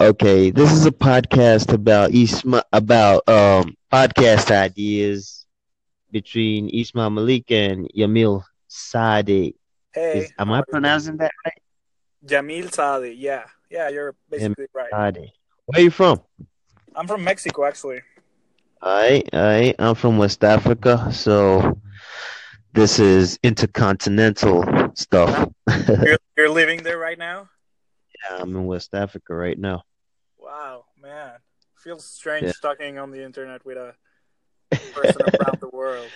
Okay, this is a podcast about podcast ideas between Isma Malik and Yamil Saadi. Hey, am I pronouncing that right? Yamil Saadi, yeah, you're basically Yamil right. Saadi. Where are you from? I'm from Mexico, actually. All right. I'm from West Africa, so this is intercontinental stuff. You're living there right now? Yeah, I'm in West Africa right now. Wow, man. Feels strange talking on the internet with a person around the world.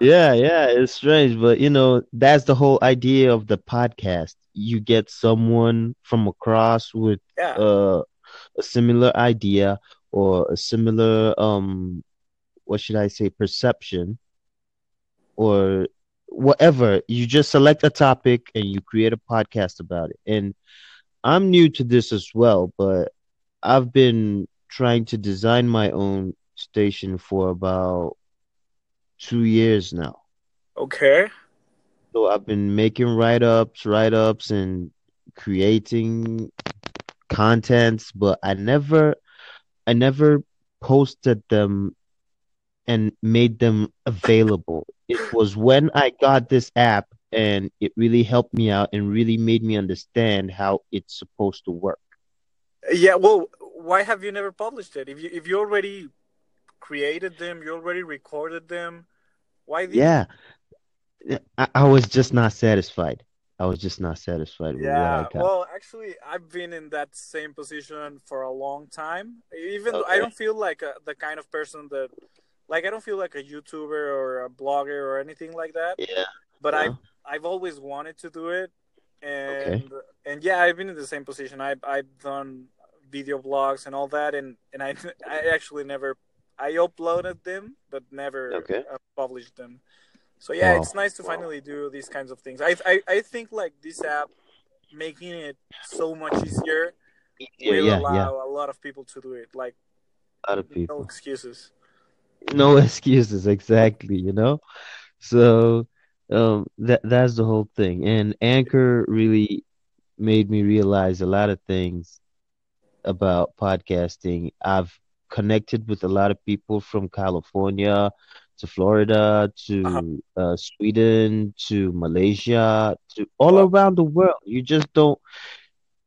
Yeah, it's strange. But, that's the whole idea of the podcast. You get someone from across with a similar idea or a similar, perception or whatever. You just select a topic and you create a podcast about it. And I'm new to this as well, but I've been trying to design my own station for about 2 years now. Okay. So I've been making write-ups and creating contents, but I never posted them and made them available. It was when I got this app and it really helped me out and really made me understand how it's supposed to work. Yeah, well, why have you never published it? If you already created them, you already recorded them, why? I was just not satisfied. With what I got. Well, actually, I've been in that same position for a long time. Even though I don't feel like the kind of person that, like, I don't feel like a YouTuber or a blogger or anything like that. Yeah. But yeah. I've always wanted to do it, and I've been in the same position. I've done video blogs and all that, and I actually never, I uploaded them, but never published them. So it's nice to finally do these kinds of things. I think like this app making it so much easier will allow a lot of people to do it. Like a lot of people. No excuses, exactly. So. That's the whole thing, and Anchor really made me realize a lot of things about podcasting. I've connected with a lot of people from California to Florida to Sweden to Malaysia to all around the world. You just don't.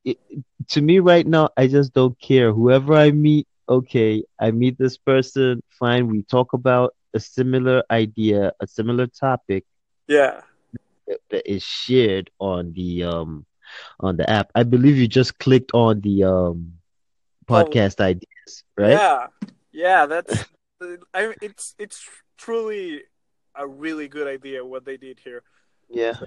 To me, right now, I just don't care. Whoever I meet, I meet this person, fine. We talk about a similar idea, a similar topic. Yeah, that is shared on the app. I believe you just clicked on the podcast ideas, right? Yeah, that's. It's truly a really good idea what they did here. Yeah.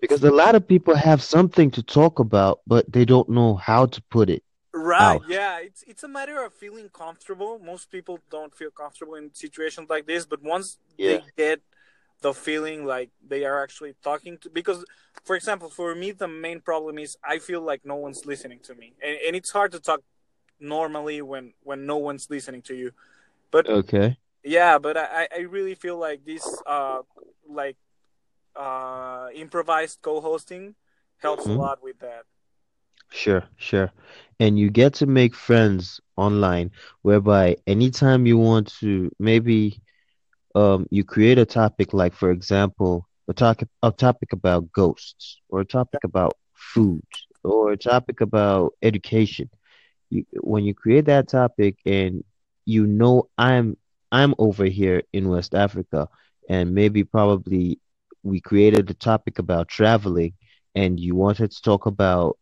Because a lot of people have something to talk about, but they don't know how to put it. Right. Out. Yeah, it's a matter of feeling comfortable. Most people don't feel comfortable in situations like this, but once they get the feeling like they are actually talking to, because for example, for me, the main problem is I feel like no one's listening to me, and it's hard to talk normally when no one's listening to you, but I really feel like this improvised co-hosting helps a lot with that. Sure. And you get to make friends online, whereby anytime you want to, maybe you create a topic, like, for example, a topic about ghosts, or a topic about food, or a topic about education. When you create that topic, and I'm over here in West Africa, and probably we created a topic about traveling, and you wanted to talk about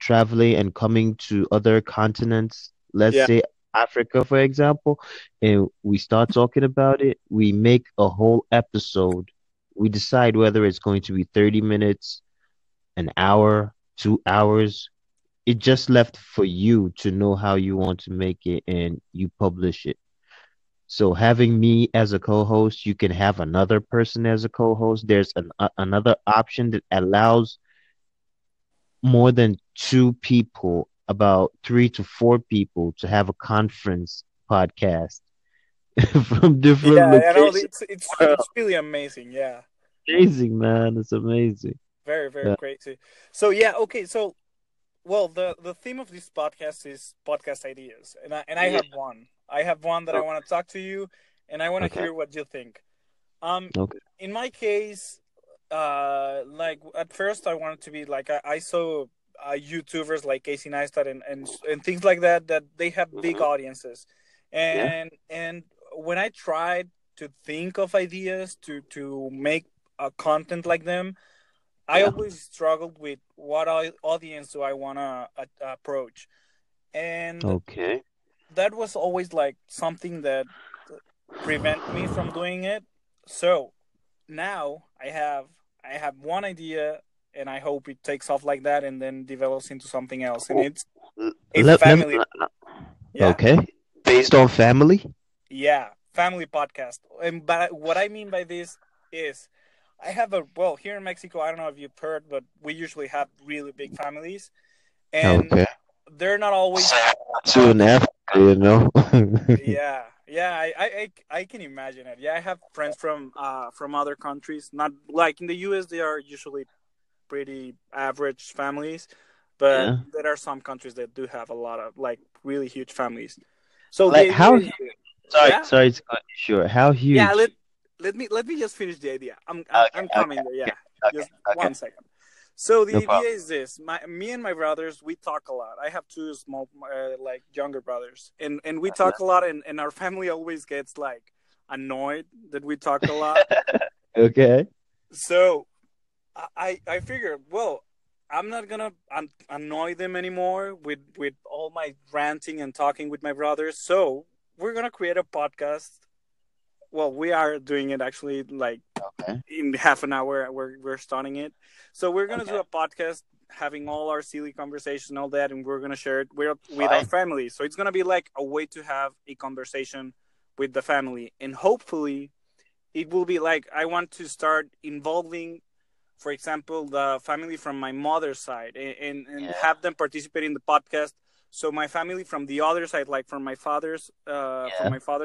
traveling and coming to other continents, let's say Africa, for example, and we start talking about it. We make a whole episode. We decide whether it's going to be 30 minutes, an hour, 2 hours. It just left for you to know how you want to make it, and you publish it. So having me as a co-host, you can have another person as a co-host. There's another option that allows more than two people, about 3 to 4 people, to have a conference podcast from different locations. Yeah, it's really amazing. Yeah, amazing, man. It's amazing. Very, very crazy. So Well, the theme of this podcast is podcast ideas, and I have one. I have one that I want to talk to you, and I want to hear what you think. In my case, like at first, I wanted to be like I saw YouTubers like Casey Neistat and things like that they have big audiences, and when I tried to think of ideas to make content like them. I always struggled with what audience do I want to approach. And that was always like something that prevented me from doing it. So now I have one idea and I hope it takes off like that and then develops into something else. And it's family. Based on family? Yeah, family podcast. And but what I mean by this is... I have here in Mexico, I don't know if you've heard, but we usually have really big families. And they're not always... To an Africa, you know? I can imagine it. Yeah, I have friends from other countries. Not like in the U.S., they are usually pretty average families. But there are some countries that do have a lot of, like, really huge families. So like, how huge? Sorry to cut you short. How huge? Yeah, Let me just finish the idea. I'm coming there. Just 1 second. So the idea is this: me and my brothers, we talk a lot. I have two small, younger brothers, and we talk a lot. And our family always gets like annoyed that we talk a lot. So I figured, well, I'm not gonna annoy them anymore with all my ranting and talking with my brothers. So we're gonna create a podcast. Well, we are doing it actually in half an hour. We're starting it. So we're going to do a podcast having all our silly conversation, all that, and we're going to share it with our family. So it's going to be like a way to have a conversation with the family. And hopefully it will be like I want to start involving, for example, the family from my mother's side and have them participate in the podcast. So my family from the other side, like from my father's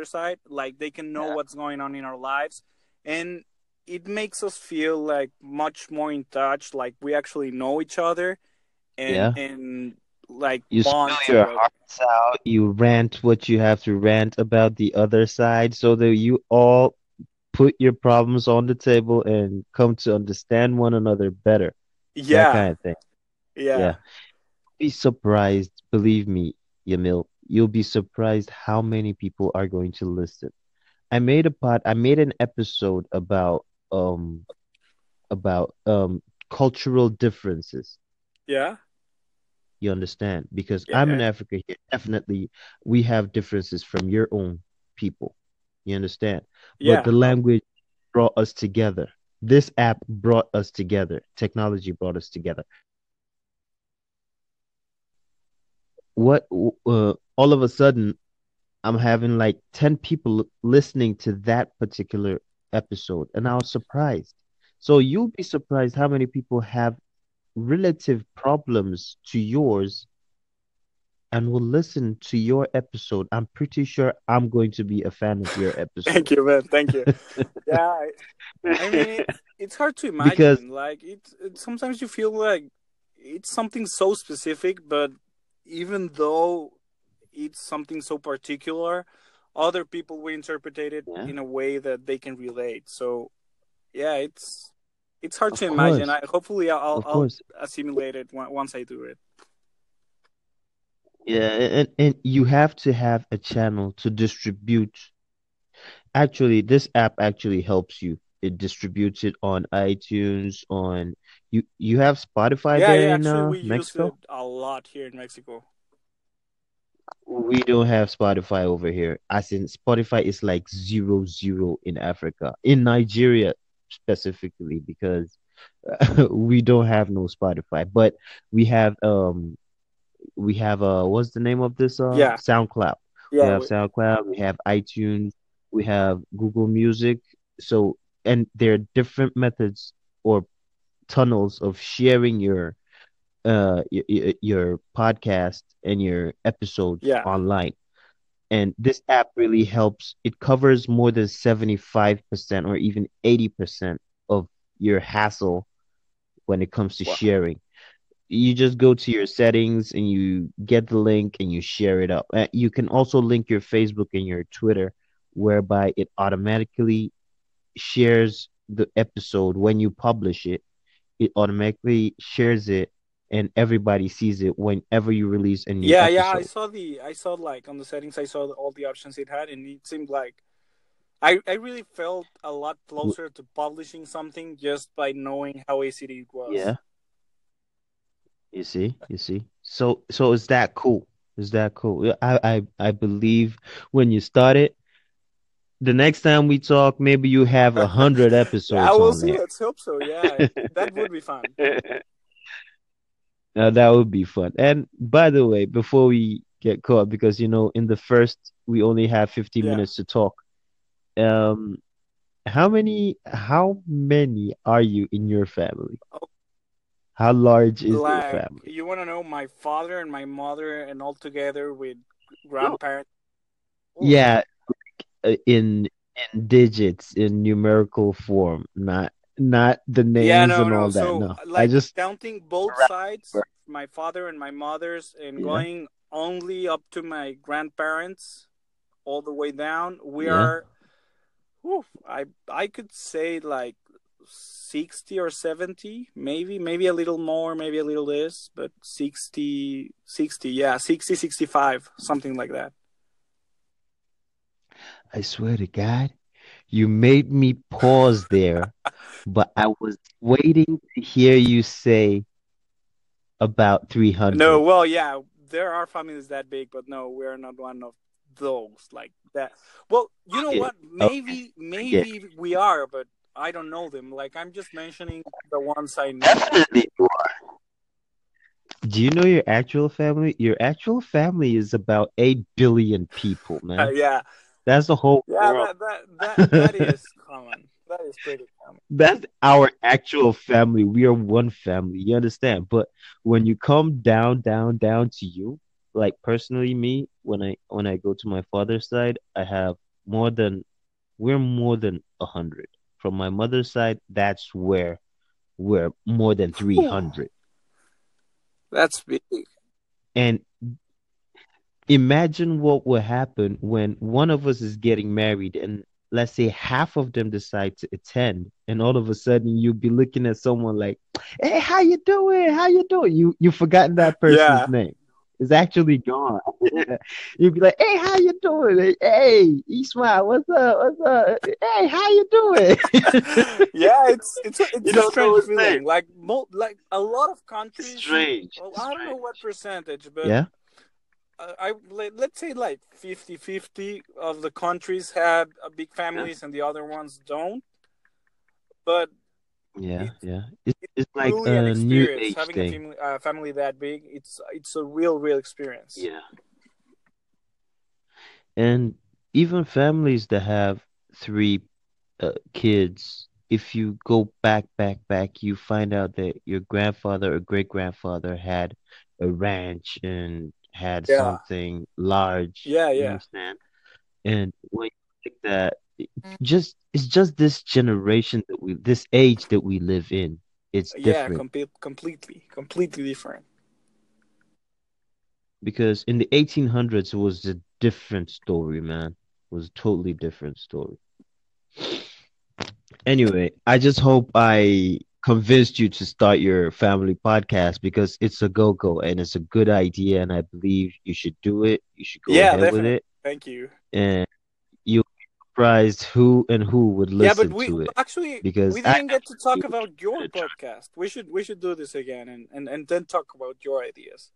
side, like they can know what's going on in our lives. And it makes us feel like much more in touch. Like we actually know each other and like you bond spill your hearts out. You rant what you have to rant about the other side so that you all put your problems on the table and come to understand one another better. Yeah. That kind of thing. Yeah. Be surprised, believe me, Yamil, you'll be surprised how many people are going to listen. I made an episode about cultural differences. Yeah. You understand? Because I'm in Africa here. Definitely we have differences from your own people. You understand? Yeah. But the language brought us together. This app brought us together. Technology brought us together. All of a sudden, I'm having like 10 people listening to that particular episode, and I was surprised. So you'll be surprised how many people have relative problems to yours and will listen to your episode. I'm pretty sure I'm going to be a fan of your episode. Thank you, man. Thank you. I mean, it's hard to imagine. Because... sometimes you feel like it's something so specific, but even though it's something so particular, other people will interpret it in a way that they can relate. So, it's hard to imagine. Hopefully, I'll assimilate it once I do it. Yeah, and you have to have a channel to distribute. Actually, this app actually helps you. It distributes it on iTunes, on... You have Spotify there in Mexico? Yeah, actually we use it a lot here in Mexico. We don't have Spotify over here. As in, Spotify is like 0.0 in Africa. In Nigeria, specifically, because we don't have no Spotify. But we have... what's the name of this? SoundCloud. Yeah, we have SoundCloud. We have iTunes. We have Google Music. So... And there are different methods or tunnels of sharing your podcast and your episodes online. And this app really helps. It covers more than 75% or even 80% of your hassle when it comes to sharing. you just go to your settings and you get the link and you share it up. You can also link your Facebook and your Twitter, whereby it automatically shares the episode when you publish it. It automatically shares it, and everybody sees it whenever you release a new episode. Yeah, I saw like on the settings, I saw all the options it had, and it seemed like I really felt a lot closer to publishing something just by knowing how ACD it was. Yeah. You see. So is that cool? I believe when you start it, the next time we talk, maybe you have 100 episodes. I will see. Let's hope so. Yeah, that would be fun. Now that would be fun. And by the way, before we get caught, because in the first we only have 15 minutes to talk. How many are you in your family? Oh. How large is your family? You want to know my father and my mother, and all together with grandparents? Oh. Yeah, in digits, in numerical form, not the names and all that. So, no, I just counting both sides, my father and my mother's, and going only up to my grandparents, all the way down. We are, I could say like 60 or 70, maybe a little more, maybe a little less, but 60, 65, something like that. I swear to God, you made me pause there, but I was waiting to hear you say about 300. No, well, yeah, there are families that big, but no, we're not one of those like that. Well, you know what? Maybe we are, but I don't know them. Like, I'm just mentioning the ones I know. Definitely you are. Do you know your actual family? Your actual family is about 8 billion people, man. Yeah. That's the whole world. That is common. That is pretty common. That's our actual family. We are one family. You understand? But when you come down to you, like personally me, when I go to my father's side, I have more than 100. From my mother's side, that's where we're more than 300. That's big. And imagine what will happen when one of us is getting married and let's say half of them decide to attend, and all of a sudden you'll be looking at someone like, hey, how you doing? You've forgotten that person's name. It's actually gone. You'd be like, hey, how you doing? Hey, Isma, what's up? Hey, how you doing? Yeah, it's a strange feeling. Like a lot of countries. Strange. Well, I don't know what percentage, but let's say like 50-50 of the countries have big families and the other ones don't. But it's like really a new age having thing. a family that big. It's a real experience. Yeah. And even families that have 3 kids, if you go back, you find out that your grandfather or great grandfather had a ranch and had something large. Yeah, yeah. You understand? And when you think that, it's just this generation this age that we live in. It's different. Yeah, completely different. Because in the 1800s, it was a different story, man. It was a totally different story. Anyway, I just hope I convinced you to start your family podcast, because it's a go-go and it's a good idea, and I believe you should do it. You should go ahead with it. Thank you. And you. Surprised who would listen to it. Actually, because we didn't get to talk about your podcast. We should do this again and then talk about your ideas.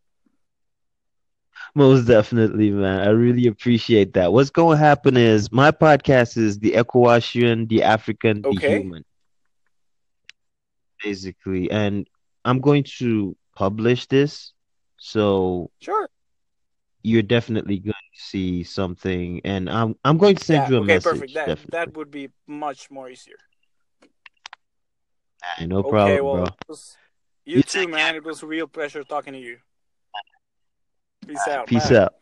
Most definitely, man. I really appreciate that. What's going to happen is my podcast is the Ecuadorian, the African, the human. Basically, and I'm going to publish this. So sure. You're definitely going to see something, and I'm going to send you a message. Okay, perfect. That would be much more easier. No problem, bro. You too, man. It was a real pleasure talking to you. Peace out.